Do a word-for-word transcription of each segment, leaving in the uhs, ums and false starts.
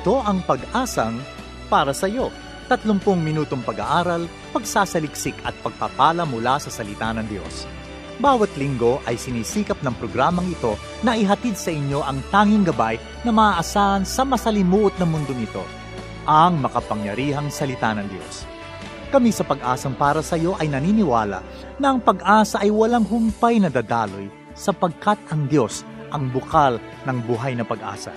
Ito ang pag-asang para sa iyo. Tatlumpung minutong pag-aaral, pagsasaliksik at pagpapala mula sa salita ng Diyos. Bawat linggo ay sinisikap ng programang ito na ihatid sa inyo ang tanging gabay na maaasahan sa masalimuot na mundo nito, ang makapangyarihang salita ng Diyos. Kami sa Pag-asang para sa iyo ay naniniwala na ang pag-asa ay walang humpay na dadaloy sapagkat ang Diyos ang bukal ng buhay na pag-asa.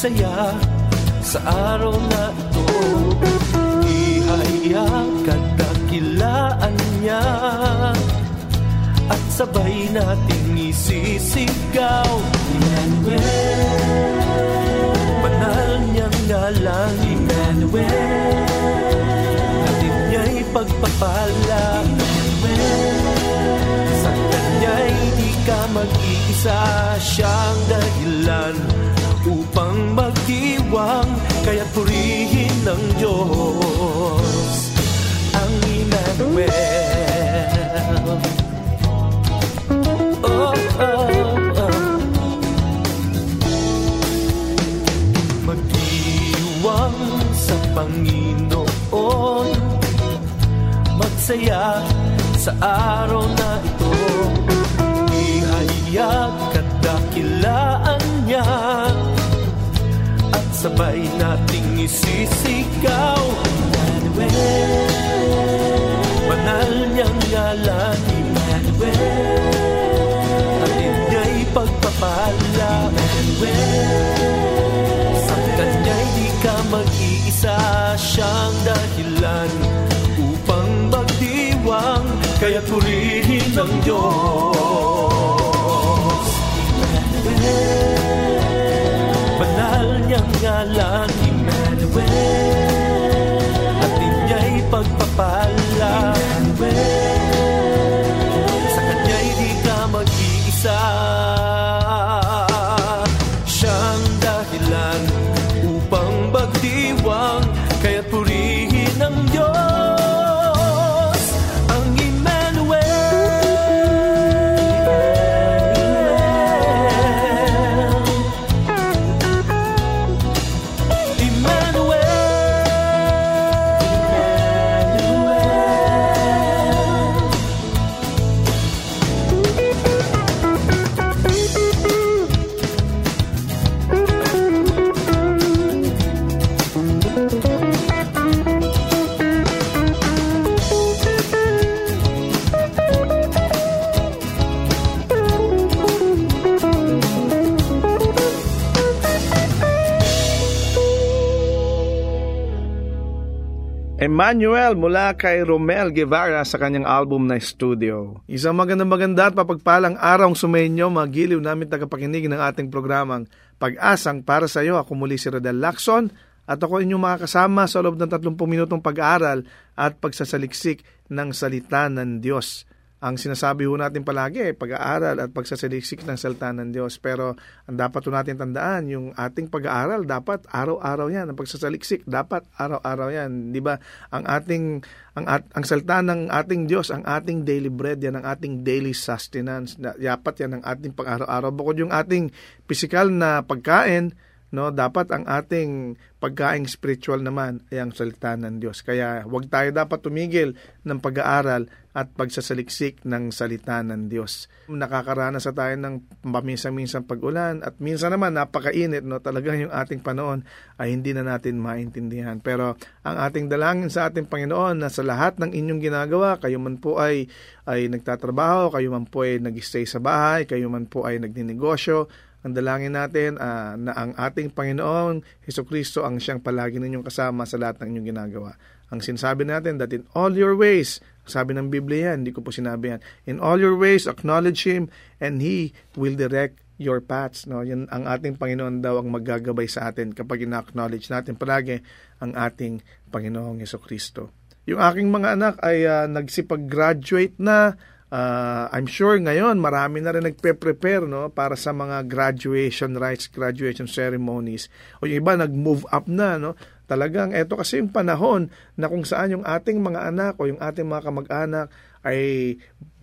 Saya sa araw na ito, ihaya kadakilaan niya at sabay nating isisigaw. Emmanuel, banal niyang ngalan. Emmanuel, hatid niya'y pagpapala. Emmanuel, sa kanya'y di ka mag-iisa, siyang dahilan upang magdiwang, kaya't purihin ng Diyos ang Emmanuel. Oh, oh, oh. Magdiwang sa Panginoon, magsaya sa araw na ito, ihayag kadakilaan niya at sabay nating isisigaw. Emmanuel, banal niyang ngalan. Emmanuel, atin niya'y pagpapala. Emmanuel, sa kanya'y di ka mag-iisa, siyang dahilan upang magdiwang, kaya purihin ang Diyos. Emmanuel, banal niyang ngalan. Emmanuel, atin niya'y pagpapala. Emmanuel, sa kanya'y di ka mag-iisa, siyang dahilan upang magdiwang, kaya't purihin ang Diyos, ang Emmanuel. Emmanuel mula kay Romel Guevara sa kanyang album na Studio. Isang magandang-maganda at mapagpalang araw sumainyo, magiliw namin tagapakinig ng ating programang Pag-asang para sa iyo. Ako muli si Rodel Lacson at ako inyong makakasama sa loob ng thirty minutong pag-aaral at pagsasaliksik ng salita ng Diyos. Ang sinasabi ho natin palagi, pag-aaral at pagsasaliksik ng salita ng Diyos. Pero ang dapat ho natin tandaan, yung ating pag-aaral, dapat araw-araw yan. Ang pagsasaliksik, dapat araw-araw yan. Di ba? Ang ating, ang, at, ang salita ng ating Diyos, ang ating daily bread, yan ang ating daily sustenance. Dapat yan ang ating pag-araw-araw. Bukod yung ating pisikal na pagkain, no, dapat ang ating pagkaing spiritual naman ay ang salita ng Diyos. Kaya huwag tayo dapat tumigil ng pag-aaral at pagsasaliksik ng salita ng Diyos. Nakakaranas sa tayo ng paminsan-minsan pag-ulan at minsan naman napakainit. No, talagang yung ating panahon ay hindi na natin maintindihan. Pero ang ating dalangin sa ating Panginoon na sa lahat ng inyong ginagawa, kayo man po ay, ay nagtatrabaho, kayo man po ay nag-stay sa bahay, kayo man po ay nagninegosyo, Ang dalangin natin uh, na ang ating Panginoong Hesukristo ang siyang palagi ninyong kasama sa lahat ng inyong ginagawa. Ang sinasabi natin that in all your ways, sabi ng Biblia, hindi ko po sinabi yan, in all your ways acknowledge Him and He will direct your paths. No? Yan ang ating Panginoon daw ang magagabay sa atin kapag ina-acknowledge natin palagi ang ating Panginoong Hesukristo. Yung aking mga anak ay uh, nagsipag-graduate na. Uh, I'm sure ngayon marami na rin nagpe-prepare no, para sa mga graduation rites, graduation ceremonies. O yung iba nag-move up na. No? Talagang eto kasi yung panahon na kung saan yung ating mga anak o yung ating mga kamag-anak ay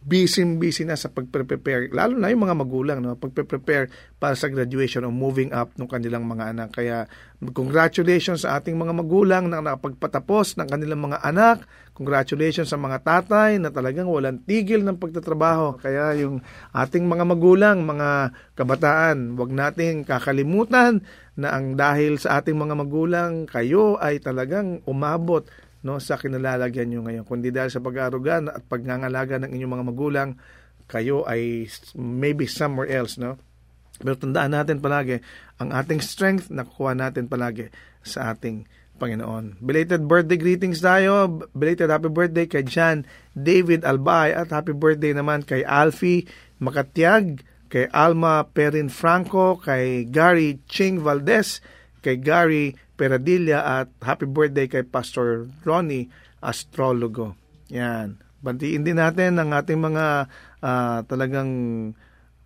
busy-busy na sa pagpe-prepare. Lalo na yung mga magulang, no? Pagpe-prepare para sa graduation o moving up ng kanilang mga anak. Kaya congratulations sa ating mga magulang na nakapagpatapos ng kanilang mga anak. Congratulations sa mga tatay na talagang walang tigil ng pagtatrabaho. Kaya yung ating mga magulang, mga kabataan, huwag nating kakalimutan na ang dahil sa ating mga magulang, kayo ay talagang umabot no, sa kinalalagyan nyo ngayon. Kundi dahil sa pag-aaruga at pagngangalaga ng inyong mga magulang, kayo ay maybe somewhere else. No? Pero tandaan natin palagi, ang ating strength nakukuha natin palagi sa ating Panginoon. Belated birthday greetings tayo. Belated happy birthday kay Jan David Albay at happy birthday naman kay Alfie Makatiag, kay Alma Perrin Franco, kay Gary Ching Valdez, kay Gary Peradilla at happy birthday kay Pastor Ronnie, astrologo. Yan. Bantiin din natin ang ating mga uh, talagang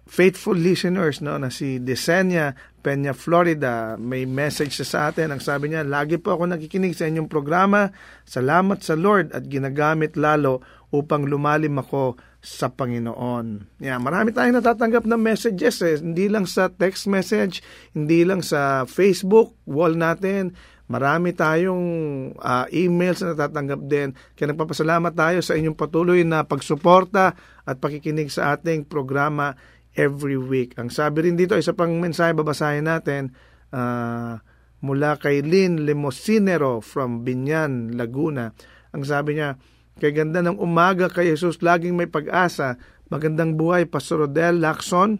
faithful listeners no, na si Desenia Peña, Florida. May message siya sa atin. Ang sabi niya, lagi po ako nakikinig sa inyong programa. Salamat sa Lord at ginagamit lalo upang lumalim ako sa Panginoon. Yeah, marami tayong natatanggap ng messages. Eh. Hindi lang sa text message, hindi lang sa Facebook wall natin. Marami tayong uh, emails na natatanggap din. Kaya nagpapasalamat tayo sa inyong patuloy na pagsuporta at pakikinig sa ating programa every week. Ang sabi rin dito, isa pang mensahe babasahin natin uh, mula kay Lynn Lemocinero from Binyan, Laguna. Ang sabi niya, kay ganda ng umaga kay Jesus, laging may pag-asa. Magandang buhay, Pastor Rodel Lacson.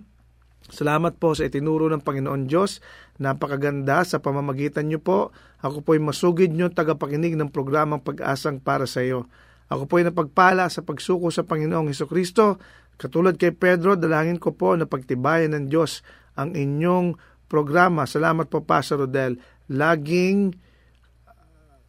Salamat po sa itinuro ng Panginoon Diyos. Napakaganda sa pamamagitan niyo po. Ako po'y masugid niyo tagapakinig ng programang Pag-asang para sa iyo. Ako po'y napagpala sa pagsuko sa Panginoong Hesukristo. Katulad kay Pedro, dalangin ko po na pagtibayan ng Diyos ang inyong programa. Salamat po, Pastor Rodel. Laging,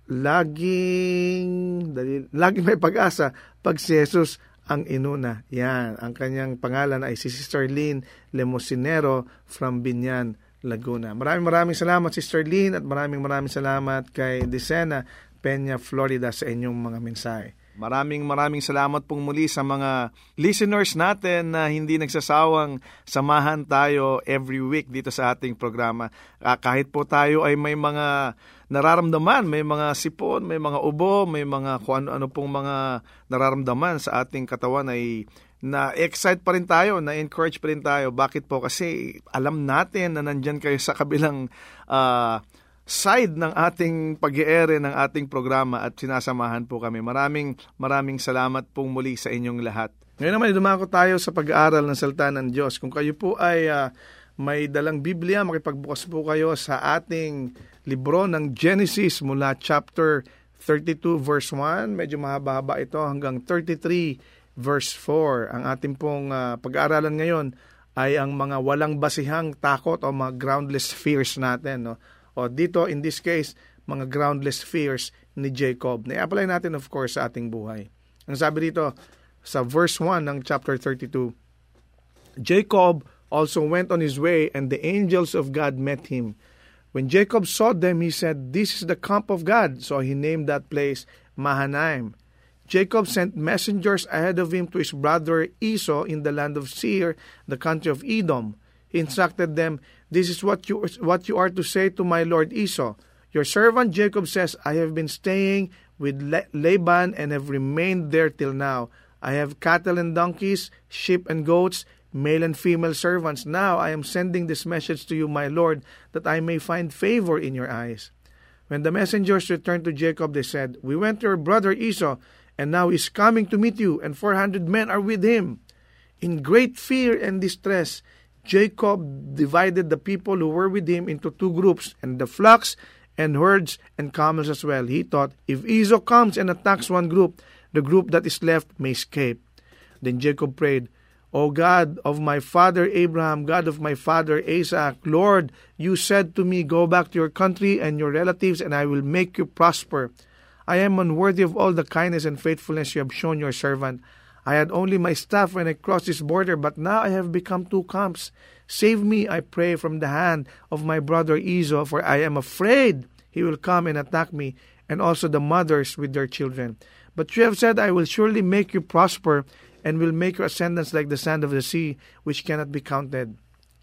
laging, dali, laging may pag-asa pag si Jesus ang inuna. Yan, ang kanyang pangalan ay si Sister Lynn Lemocinero from Binyan, Laguna. Maraming maraming salamat, Sister Lynn, at maraming maraming salamat kay Desenia Peña, Florida sa inyong mga mensahe. Maraming maraming salamat pong muli sa mga listeners natin na hindi nagsasawang samahan tayo every week dito sa ating programa. Kahit po tayo ay may mga nararamdaman, may mga sipon, may mga ubo, may mga kung ano-ano pong mga nararamdaman sa ating katawan ay na-excite pa rin tayo, na-encourage pa rin tayo. Bakit po? Kasi alam natin na nandyan kayo sa kabilang Uh, side ng ating pag-iere ng ating programa at sinasamahan po kami. Maraming maraming salamat pong muli sa inyong lahat. Ngayon naman, dumako tayo sa pag-aaral ng salita ng Diyos. Kung kayo po ay uh, may dalang Biblia, makipagbukas po kayo sa ating libro ng Genesis mula chapter thirty-two verse one. Medyo mahaba-haba ito hanggang thirty-three verse four. Ang ating pong uh, pag-aaralan ngayon ay ang mga walang basihang takot o mga groundless fears natin, no? O dito, in this case, mga groundless fears ni Jacob. Na-apply natin, of course, sa ating buhay. Ang sabi dito, sa verse one ng chapter thirty-two, Jacob also went on his way, and the angels of God met him. When Jacob saw them, he said, "This is the camp of God." So he named that place Mahanaim. Jacob sent messengers ahead of him to his brother Esau in the land of Seir, the country of Edom. He instructed them, "This is what you what you are to say to my lord Esau. Your servant Jacob says, I have been staying with Laban and have remained there till now. I have cattle and donkeys, sheep and goats, male and female servants. Now I am sending this message to you, my lord, that I may find favor in your eyes." When the messengers returned to Jacob, they said, "We went to your brother Esau, and now he is coming to meet you, and four hundred men are with him." In great fear and distress, Jacob divided the people who were with him into two groups, and the flocks and herds and camels as well. He thought, if Esau comes and attacks one group, the group that is left may escape. Then Jacob prayed, O God of my father Abraham, God of my father Isaac, Lord, you said to me, go back to your country and your relatives, and I will make you prosper. I am unworthy of all the kindness and faithfulness you have shown your servant. I had only my staff when I crossed this border, but now I have become two camps. Save me, I pray, from the hand of my brother Esau, for I am afraid he will come and attack me, and also the mothers with their children. But you have said, I will surely make you prosper, and will make your ascendance like the sand of the sea, which cannot be counted.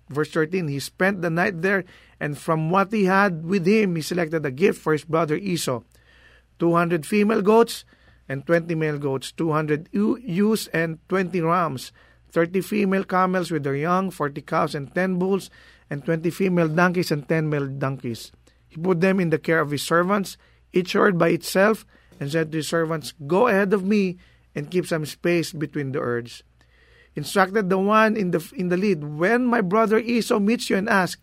Verse thirteen, he spent the night there, and from what he had with him, he selected a gift for his brother Esau, two hundred female goats and twenty male goats, two hundred ewes and twenty rams, thirty female camels with their young, forty cows and ten bulls, and twenty female donkeys and ten male donkeys. He put them in the care of his servants, each herd by itself, and said to his servants, go ahead of me, and keep some space between the herds. Instructed the one in the in the lead, when my brother Esau meets you and asks,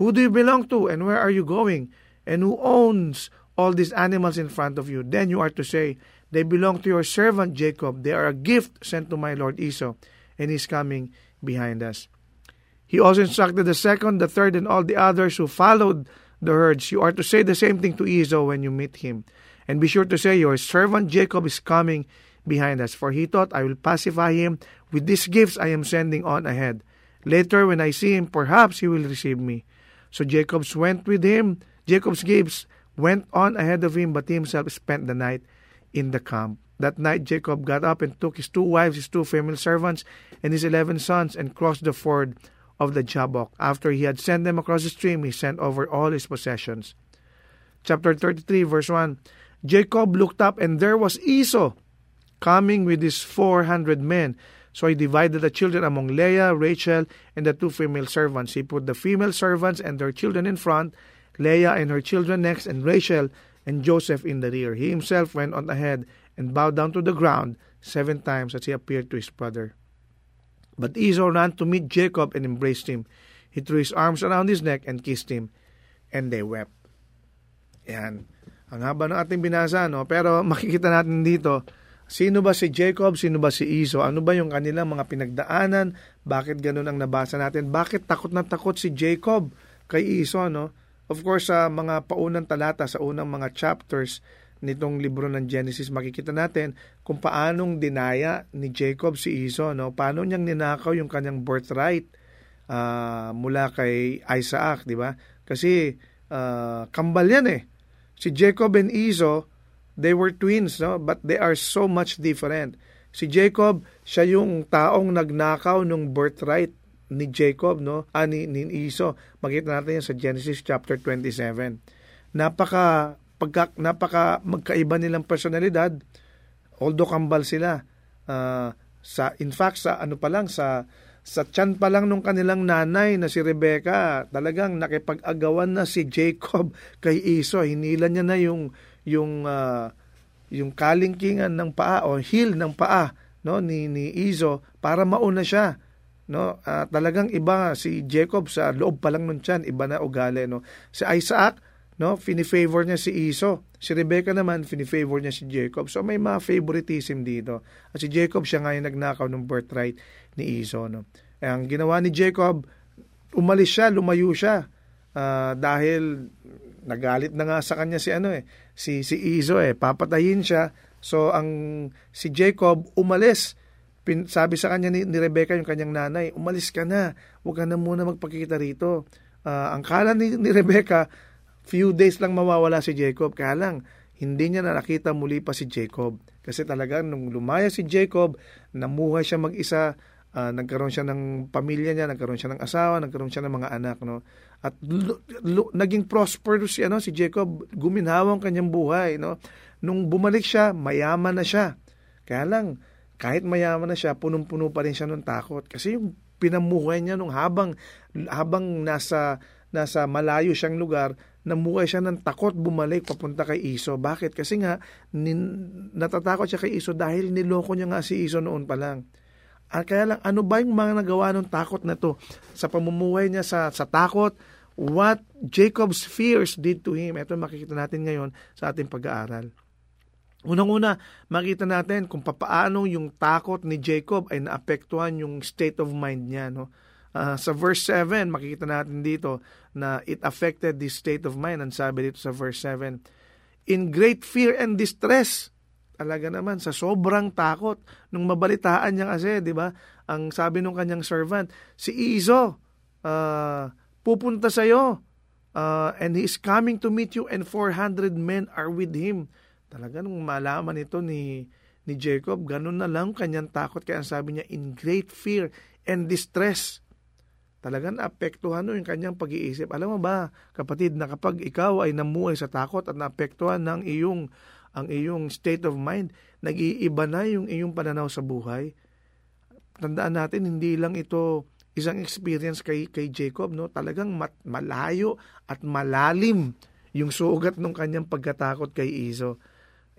who do you belong to and where are you going? And who owns all these animals in front of you? Then you are to say, they belong to your servant Jacob. They are a gift sent to my lord Esau, and he's coming behind us. He also instructed the second, the third, and all the others who followed the herds. You are to say the same thing to Esau when you meet him. And be sure to say, your servant Jacob is coming behind us, for he thought, I will pacify him with these gifts I am sending on ahead. Later, when I see him, perhaps he will receive me. So Jacob's went with him. Jacob's gifts went on ahead of him, but he himself spent the night in the camp. That night, Jacob got up and took his two wives, his two female servants, and his eleven sons, and crossed the ford of the Jabbok. After he had sent them across the stream, he sent over all his possessions. Chapter thirty-three, verse one. Jacob looked up, and there was Esau, coming with his four hundred men. So he divided the children among Leah, Rachel, and the two female servants. He put the female servants and their children in front, Leah and her children next, and Rachel and Joseph in the rear. He himself went on ahead and bowed down to the ground seven times as he appeared to his brother. But Esau ran to meet Jacob and embraced him. He threw his arms around his neck and kissed him, and they wept. Yan. Ang haba ng ating binasa, no? Pero makikita natin dito, sino ba si Jacob? Sino ba si Esau? Ano ba yung kanilang mga pinagdaanan? Bakit ganun ang nabasa natin? Bakit takot na takot si Jacob kay Esau, no? Of course, sa mga paunang talata, sa unang mga chapters nitong libro ng Genesis, makikita natin kung paanong dinaya ni Jacob si Esau, no? Paano niyang ninakaw yung kanyang birthright uh, mula kay Isaac, di ba? Kasi uh, kambal yan eh. Si Jacob and Esau, they were twins, no? But they are so much different. Si Jacob, siya yung taong nagnakaw ng birthright ni Jacob, no? Ah, ni, ni Esau. Makita natin yan sa Genesis chapter twenty-seven. Napaka, pagka, napaka magkaiba nilang personalidad, although kambal sila. Uh, sa, in fact, sa ano pa lang, sa, sa tiyan pa lang nung kanilang nanay na si Rebeka, talagang nakipag-agawan na si Jacob kay Esau. Hinila niya na yung yung uh, yung kalingkingan ng paa o heel ng paa, no, ni ni Esau para mauna siya, no. Uh, talagang iba si Jacob sa loob pa lang nun tiyan, iba na ugali, no. Si Isaac, no, fini-favor niya si Esau. Si Rebeka naman fini-favor niya si Jacob. So may mga favoritism dito. At si Jacob, siya nga yung nagnakaw ng birthright ni Esau, no. Eh, ang ginawa ni Jacob, umalis siya, lumayo siya. Uh, dahil nagalit na nga sa kanya si ano eh si si Esau eh, papatayin siya. So ang si Jacob umalis. Pin, sabi sa kanya ni, ni Rebeka, yung kanyang nanay, umalis ka na. Huwag ka na muna magpakita rito. Uh, ang kala ni, ni Rebeka, few days lang mawawala si Jacob. Kaya lang hindi niya nakita muli pa si Jacob. Kasi talagang nung lumaya si Jacob, namuhay siya mag-isa. Uh, nagkaroon siya ng pamilya niya, nagkaroon siya ng asawa, nagkaroon siya ng mga anak, no. At lo, lo, naging prosperous si ano si Jacob, guminhawa ang kanyang buhay, no. Nung bumalik siya, mayaman na siya. Kaya lang kahit mayaman na siya, punong-puno pa rin siya ng takot kasi yung pinamuhay niya nung habang habang nasa nasa malayo siyang lugar, namuhay siya ng takot bumalik papunta kay Esau. Bakit? Kasi nga nin, natatakot siya kay Esau dahil niloko niya nga si Esau noon pa lang. Kaya lang, ano ba yung mga nagawa ng takot na to? Sa pamumuhay niya sa, sa takot, what Jacob's fears did to him. Ito makikita natin ngayon sa ating pag-aaral. Unang-una, makita natin kung paano yung takot ni Jacob ay naapektuhan yung state of mind niya. No? Uh, sa verse seven, makikita natin dito na it affected the state of mind. Ang sabi dito sa verse seven, in great fear and distress. Alaga naman, sa sobrang takot nung mabalitaan niya kasi, di ba? Ang sabi nung kanyang servant, si Esau, uh, pupunta sa'yo, uh, and he is coming to meet you, and four hundred men are with him. Talaga nung malaman ito ni, ni Jacob, ganun na lang kanyang takot. Kaya ang sabi niya, in great fear and distress. Talagang naapektuhan yung kanyang pag-iisip. Alam mo ba, kapatid, na kapag ikaw ay namuhay sa takot at naapektuhan ng iyong ang iyong state of mind, nag-iiba na yung iyong pananaw sa buhay. Tandaan natin, hindi lang ito isang experience kay, kay Jacob, no? Talagang mat, malayo at malalim yung sugat ng kanyang pagkatakot kay Esau.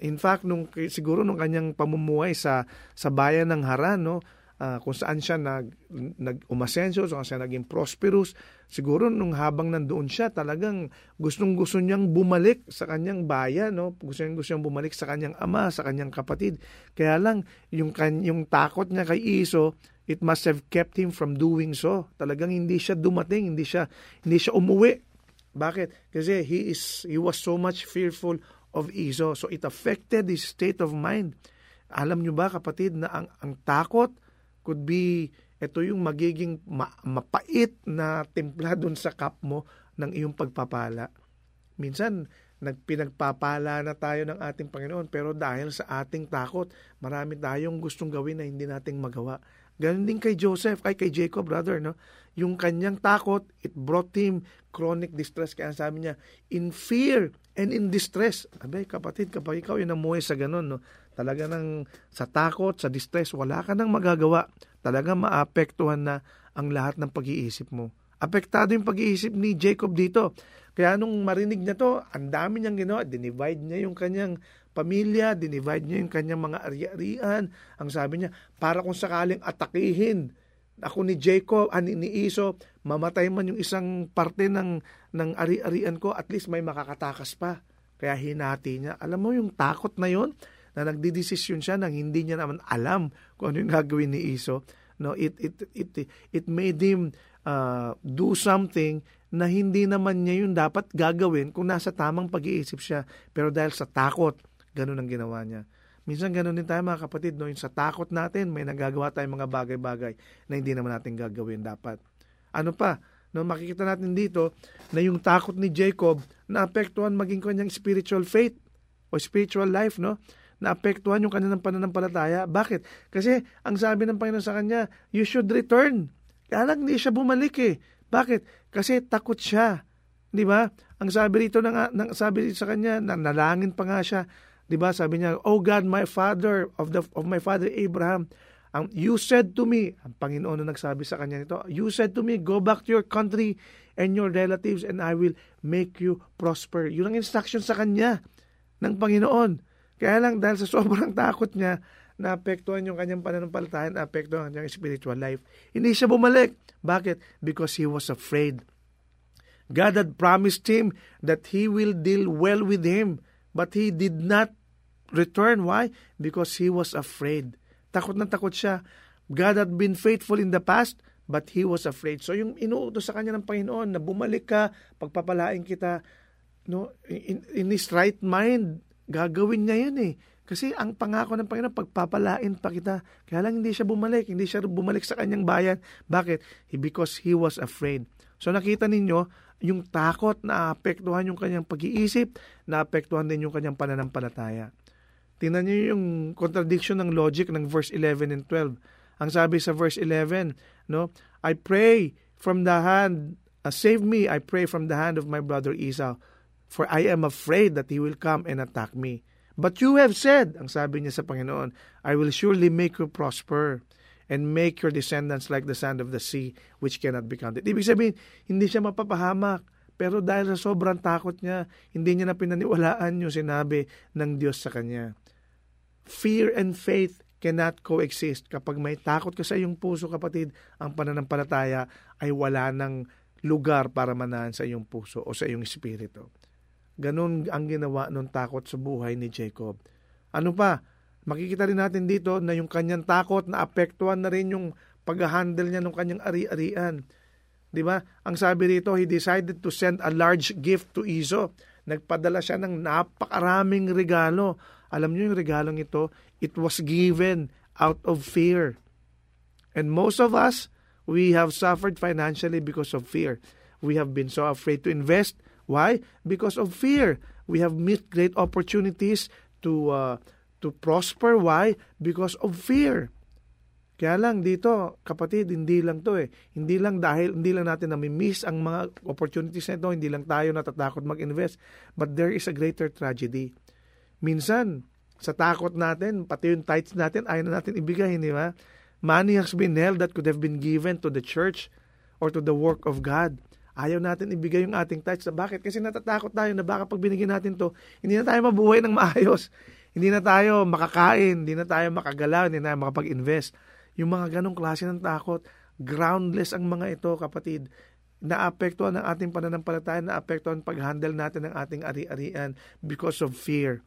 In fact, nung, siguro nung kanyang pamumuhay sa, sa bayan ng Haran, no? Uh, kung saan siya nag, nag-umasenso, kung saan siya naging prosperous. Siguro nung habang nandoon siya, talagang gustong-gusto niyang bumalik sa kanyang bayan. No? Gusto niyang gusto niyang bumalik sa kanyang ama, sa kanyang kapatid. Kaya lang, yung, yung takot niya kay Esau, it must have kept him from doing so. Talagang hindi siya dumating, hindi siya, hindi siya umuwi. Bakit? Kasi he, is, he was so much fearful of Esau. So it affected his state of mind. Alam niyo ba, kapatid, na ang, ang takot could be, ito yung magiging ma- mapait na timpla dun sa cup mo ng iyong pagpapala. Minsan, nagpinagpapala na tayo ng ating Panginoon, pero dahil sa ating takot, marami tayong gustong gawin na hindi nating magawa. Ganun din kay Joseph, ay kay Jacob, brother, no? Yung kanyang takot, it brought him chronic distress. Kaya sabi niya, in fear and in distress. Abay, kapatid, kapag ikaw yung namuhay sa ganun, no? Talaga nang sa takot, sa distress, wala ka nang magagawa. Talaga maapektuhan na ang lahat ng pag-iisip mo. Apektado yung pag-iisip ni Jacob dito. Kaya nung marinig niya to, ang dami niyang ginawa. Dinivide niya yung kanyang pamilya, dinivide niya yung kanyang mga ari-arian. Ang sabi niya, para kung sakaling atakihin ako ni Jacob, ani ni Esau, mamatay man yung isang parte ng, ng ari-arian ko, at least may makakatakas pa. Kaya hinati niya. Alam mo yung takot na yun, na nagdidesisyon siya nang hindi niya naman alam kung ano yung gagawin ni Esau. No, it it it it made him uh, do something na hindi naman niya yun dapat gagawin kung nasa tamang pag-iisip siya. Pero dahil sa takot, ganun ang ginawa niya. Minsan ganun din tayo mga kapatid, no, yung sa takot natin may nagagawa tayong mga bagay-bagay na hindi naman natin gagawin dapat. Ano pa? No, makikita natin dito na yung takot ni Jacob naapektuhan maging kanyang spiritual faith o spiritual life, no? Naapektuhan yung kanilang pananampalataya. Bakit? Kasi ang sabi ng Panginoon sa kanya, you should return. Kaya lang hindi siya bumalik eh. Bakit? Kasi takot siya. Di ba? Ang sabi rito, ng, ng, sabi rito sa kanya, na, nalangin pa nga siya. Di ba? Sabi niya, oh God, my father, of, the, of my father Abraham, um, you said to me, ang Panginoon na nagsabi sa kanya nito, you said to me, go back to your country and your relatives and I will make you prosper. Yun ang instruction sa kanya ng Panginoon. Kaya lang, dahil sa sobrang takot niya, naapektuhan yung kanyang pananampalataya, naapektuhan yung spiritual life. Hindi siya bumalik. Bakit? Because he was afraid. God had promised him that he will deal well with him, but he did not return. Why? Because he was afraid. Takot na takot siya. God had been faithful in the past, but he was afraid. So yung inuutos sa kanya ng Panginoon na bumalik ka, pagpapalain kita, no, in, in his right mind, gagawin niya yun eh. Kasi ang pangako ng Panginoon, pagpapalain pa kita. Kaya lang hindi siya bumalik. Hindi siya bumalik sa kanyang bayan. Bakit? Because he was afraid. So nakita ninyo, yung takot na apektuhan yung kanyang pag-iisip, na apektuhan din yung kanyang pananampalataya. Tingnan niyo yung contradiction ng logic ng verse eleven and twelve. Ang sabi sa verse eleven, no, I pray from the hand, uh, save me, I pray from the hand of my brother Esau. For I am afraid that he will come and attack me. But you have said, ang sabi niya sa Panginoon, I will surely make you prosper and make your descendants like the sand of the sea, which cannot be counted. Ibig sabihin, hindi siya mapapahamak. Pero dahil sa sobrang takot niya, hindi niya na pinaniwalaan yung sinabi ng Diyos sa kanya. Fear and faith cannot coexist. Kapag may takot ka sa iyong puso, kapatid, ang pananampalataya ay wala ng lugar para manahan sa iyong puso o sa iyong espiritu. Ganun ang ginawa ng takot sa buhay ni Jacob. Ano pa? Makikita rin natin dito na yung kanyang takot na apektuhan na rin yung pag-handle niya ng kanyang ari-arian. Di ba? Ang sabi rito, he decided to send a large gift to Esau. Nagpadala siya ng napakaraming regalo. Alam niyo yung regalong ito, it was given out of fear. And most of us, we have suffered financially because of fear. We have been so afraid to invest. Why? Because of fear. We have missed great opportunities to uh, to prosper. Why? Because of fear. Kaya lang dito, kapatid, hindi lang to eh. Hindi lang dahil, hindi lang natin nami-miss ang mga opportunities na ito, hindi lang tayo natatakot mag-invest. But there is a greater tragedy. Minsan, sa takot natin, pati yung tithes natin, ayaw na natin ibigay, di ba? Money has been held that could have been given to the church or to the work of God. Ayaw natin ibigay yung ating tithes. Bakit? Kasi natatakot tayo na baka pag binigyan natin to, hindi na tayo mabuhay ng maayos. Hindi na tayo makakain, hindi na tayo makagalaw, hindi na tayo makapag-invest. Yung mga ganong klase ng takot, groundless ang mga ito, kapatid. Naapektuhan ang ating pananampalataya, naapektuhan ang pag-handle natin ng ating ari-arian because of fear.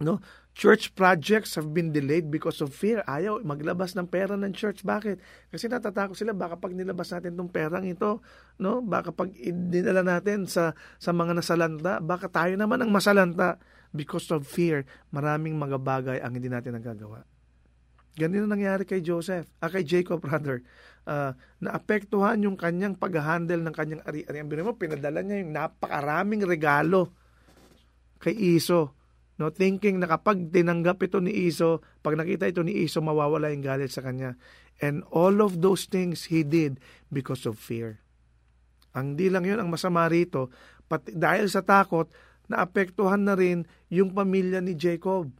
No? Church projects have been delayed because of fear. Ayaw maglabas ng pera ng church. Bakit? Kasi natatakot sila, baka pag nilabas natin itong perang ito, no? Baka pag dinala natin sa, sa mga nasalanta, baka tayo naman ang masalanta. Because of fear, maraming mga bagay ang hindi natin nagagawa. Ganito nangyari kay Joseph, ah, kay Jacob rather, uh, naapektuhan yung kanyang pag-handle ng kanyang ari-arian. Bino mo, pinadala niya yung napakaraming regalo kay Esau. No, thinking na kapag tinanggap ito ni Esau, pag nakita ito ni Esau, mawawala yung galit sa kanya. And all of those things he did because of fear. Ang di lang yun ang masama rito, pati dahil sa takot, naapektuhan na rin yung pamilya ni Jacob.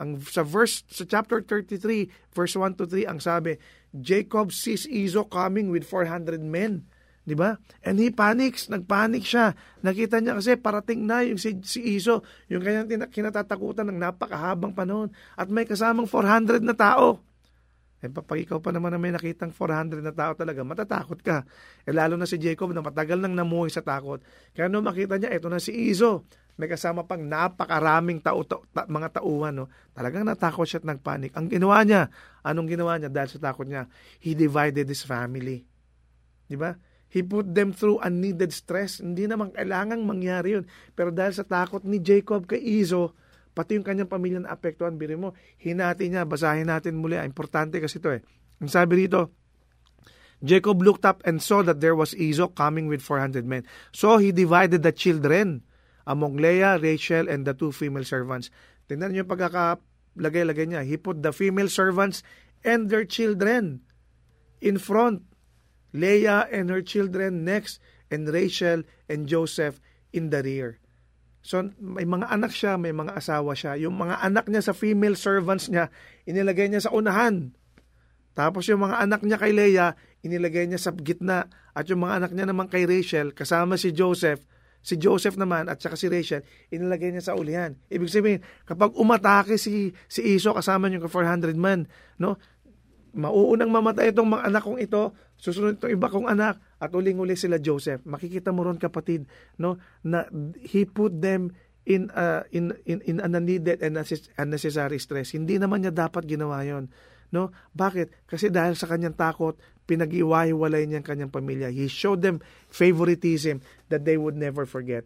Ang sa verse sa chapter thirty-three, verse one to three ang sabi, Jacob sees Esau coming with four hundred men, di ba? And he panics, nagpanic siya. Nakita niya kasi parating na yung si, si Esau, yung kanyang kinatatakutan ng napakahabang panahon at may kasamang four hundred na tao. Eh, pag ikaw pa naman na may nakitang four hundred na tao talaga, matatakot ka. Eh, lalo na si Jacob na matagal nang namuhay sa takot. Kaya nung makita niya, eto na si Esau. May kasama pang napakaraming tao, ta, ta, mga tauhan. No? Talagang natakot siya at nagpanik. Ang ginawa niya, anong ginawa niya dahil sa takot niya? He divided his family. Di ba? He put them through unneeded stress. Hindi naman kailangang mangyari yun. Pero dahil sa takot ni Jacob kay Esau, pati yung kanyang pamilya na apektuhan, biro mo, hinati niya, basahin natin muli. Importante kasi ito eh. Ang sabi dito, Jacob looked up and saw that there was Esau coming with four hundred men. So he divided the children among Leah, Rachel, and the two female servants. Tingnan niyo yung pagkakalagay-lagay niya. He put the female servants and their children in front. Leah and her children next, and Rachel and Joseph in the rear. So, may mga anak siya, may mga asawa siya. Yung mga anak niya sa female servants niya, inilagay niya sa unahan. Tapos yung mga anak niya kay Leah, inilagay niya sa gitna. At yung mga anak niya naman kay Rachel, kasama si Joseph, si Joseph naman at saka si Rachel, inilagay niya sa ulihan. Ibig sabihin, kapag umatake si, si Esau, kasama yung four hundred man, no? Mauunang mamatay itong mga anak kong ito, susunod itong iba kong anak, at uling-uli sila Joseph. Makikita mo ron, kapatid, no, na he put them in uh, in in in unneeded and unnecessary stress. Hindi naman niya dapat ginawa yon, no? Bakit? Kasi dahil sa kanyang takot, pinag-iwahiwalay niya ang kanyang pamilya. He showed them favoritism that they would never forget.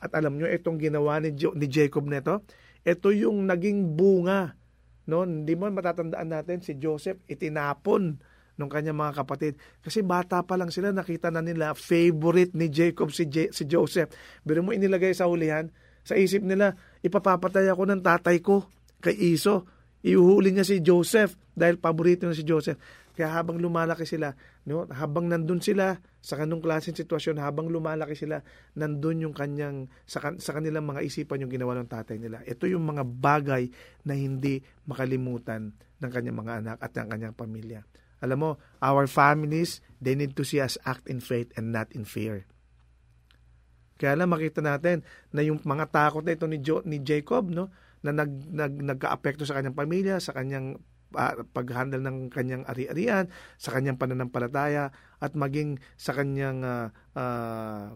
At alam nyo, itong ginawa ni jo- ni Jacob neto, ito yung naging bunga. No, hindi mo matatandaan natin si Joseph itinapon ng kanyang mga kapatid. Kasi bata pa lang sila, nakita na nila favorite ni Jacob si, J- si Joseph. Pero mo inilagay sa hulihan, sa isip nila, ipapapatay ako ng tatay ko kay Esau. Iuhuli niya si Joseph dahil paborito na si Joseph. Kaya habang lumalaki sila, no, habang nandun sila sa kanong klaseng sitwasyon, habang lumalaki sila, nandun yung kanyang, sa, kan- sa kanilang mga isipan yung ginawa ng tatay nila. Ito yung mga bagay na hindi makalimutan ng kanyang mga anak at ng kanyang pamilya. Alam mo, our families, they need to see us act in faith and not in fear. Kaya lang makita natin na yung mga takot na ito ni, jo- ni Jacob, no, na nag, nag, nagka-apekto sa kanyang pamilya, sa kanyang pag-handle ng kanyang ari-arian, sa kanyang pananampalataya, at maging sa kanyang uh, uh,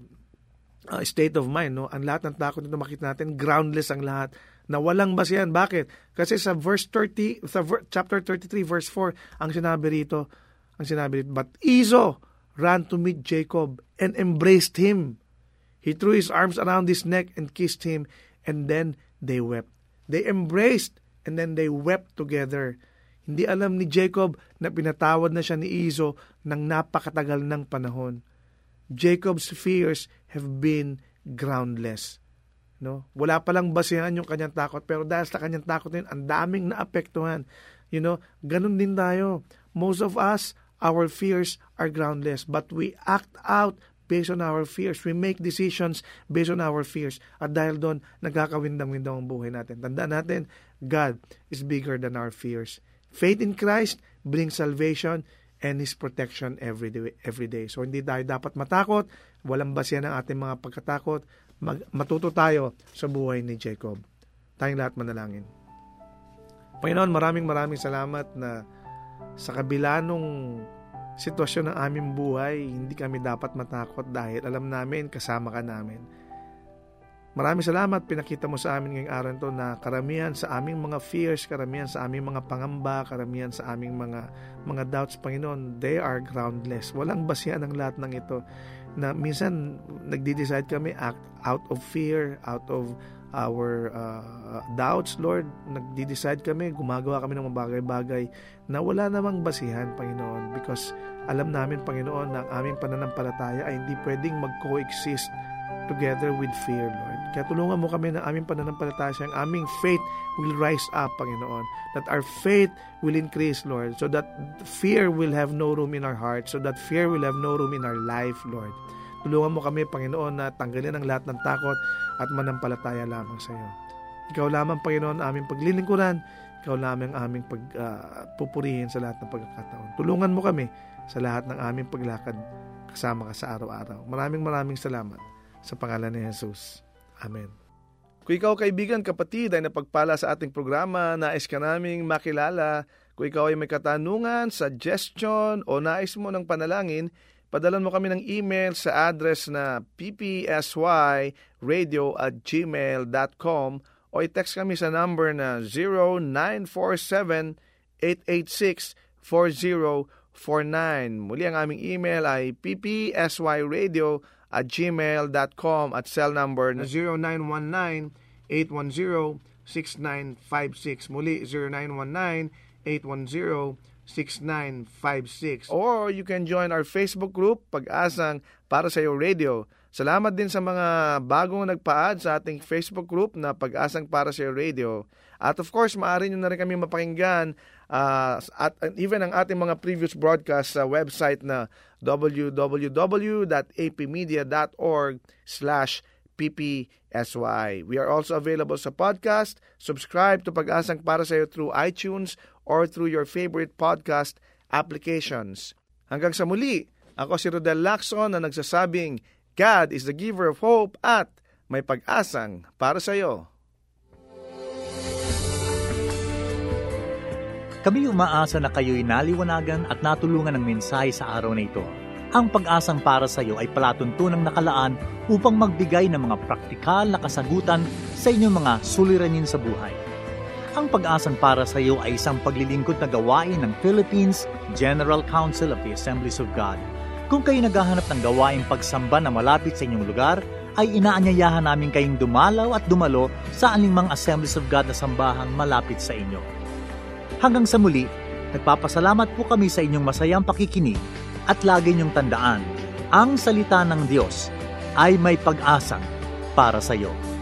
uh, state of mind. No? Ang lahat ng takot nito makita natin, groundless ang lahat, na walang basehan. Bakit? Kasi sa verse thirty, sa ver, chapter thirty-three, verse four, ang sinabi rito, ang sinabi rito, but Esau ran to meet Jacob and embraced him. He threw his arms around his neck and kissed him, and then they wept. They embraced, and then they wept together. Hindi alam ni Jacob na pinatawad na siya ni Esau ng napakatagal ng panahon. Jacob's fears have been groundless. No? Wala palang basehan yung kanyang takot, pero dahil sa kanyang takot din, ang daming naapektuhan. You know, ganun din tayo. Most of us, our fears are groundless, but we act out based on our fears. We make decisions based on our fears. At dahil doon, nagkakawindang-windang ang buhay natin. Tandaan natin, God is bigger than our fears. Faith in Christ brings salvation and His protection every day. Every day. So, hindi tayo dapat matakot. Walang basihan ang ating mga pagkatakot. Mag, matuto tayo sa buhay ni Jacob. Tayong lahat manalangin. Panginoon, maraming maraming salamat na sa kabila nung sitwasyon ng aming buhay, hindi kami dapat matakot dahil alam namin, kasama ka namin. Maraming salamat, pinakita mo sa amin ngayong araw ito na karamihan sa aming mga fears, karamihan sa aming mga pangamba, karamihan sa aming mga mga doubts, Panginoon, they are groundless. Walang basihan ang lahat ng ito. Na minsan, nagdi-decide kami act out of fear, out of our uh, doubts, Lord. Nagdi-decide kami, gumagawa kami ng mga bagay-bagay na wala namang basihan, Panginoon, because alam namin, Panginoon, na ang aming pananampalataya ay hindi pwedeng mag-coexist together with fear, Lord. Kaya tulungan mo kami na aming pananampalataya, ang aming faith will rise up, Panginoon, that our faith will increase, Lord, so that fear will have no room in our hearts, so that fear will have no room in our life, Lord. Tulungan mo kami, Panginoon, na tanggalin ang lahat ng takot at manampalataya lamang sa iyo. Ikaw lamang, Panginoon, aming paglilingkuran. Ikaw lamang aming pagpupurihin uh, sa lahat ng pagkakataon. Tulungan mo kami sa lahat ng aming paglakad, kasama ka sa araw-araw. Maraming maraming salamat sa pangalan ni Jesus. Amen. Kung ikaw, kaibigan, kapatid, ay napagpala sa ating programa, nais ka naming makilala. Kung ikaw ay may katanungan, suggestion, o nais mo ng panalangin, padalan mo kami ng email sa address na p p s y radio at gmail dot com o i-text kami sa number na zero nine four seven, eight eight six, four zero four nine. Muli, ang aming email ay p p s y radio at gmail dot com at cell number na zero nine one nine, eight one zero, six nine five six. Muli, zero nine one nine, eight one zero, six nine five six. six nine five six. Or you can join our Facebook group, Pag-asang para sa iyo radio. Salamat din sa mga bagong nagpa-add sa ating Facebook group na Pag-asang para sa iyo radio. At of course, maaari nyo na rin kami mapakinggan uh, at even ang ating mga previous broadcasts sa website na w w w dot a p media dot org slash p p s y. We are also available sa podcast. Subscribe to Pag-asang para sa iyo through iTunes or through your favorite podcast applications. Hanggang sa muli, ako si Rodel Lacson na nagsasabing, God is the giver of hope at may pag-asang para sa iyo. Kami umaasa na kayo'y naliwanagan at natulungan ng mensahe sa araw na ito. Ang Pag-asang para sa iyo ay palatuntunang nakalaan upang magbigay ng mga praktikal na kasagutan sa inyong mga suliranin sa buhay. Ang Pag-asang para sa iyo ay isang paglilingkod na gawain ng Philippines General Council of the Assemblies of God. Kung kayo naghahanap ng gawain pagsamba na malapit sa inyong lugar, ay inaanyayahan namin kayong dumalaw at dumalo sa anumang Assemblies of God na sambahang malapit sa inyo. Hanggang sa muli, nagpapasalamat po kami sa inyong masayang pakikinig at lagi niyong tandaan, ang salita ng Diyos ay may pag-asang para sa iyo.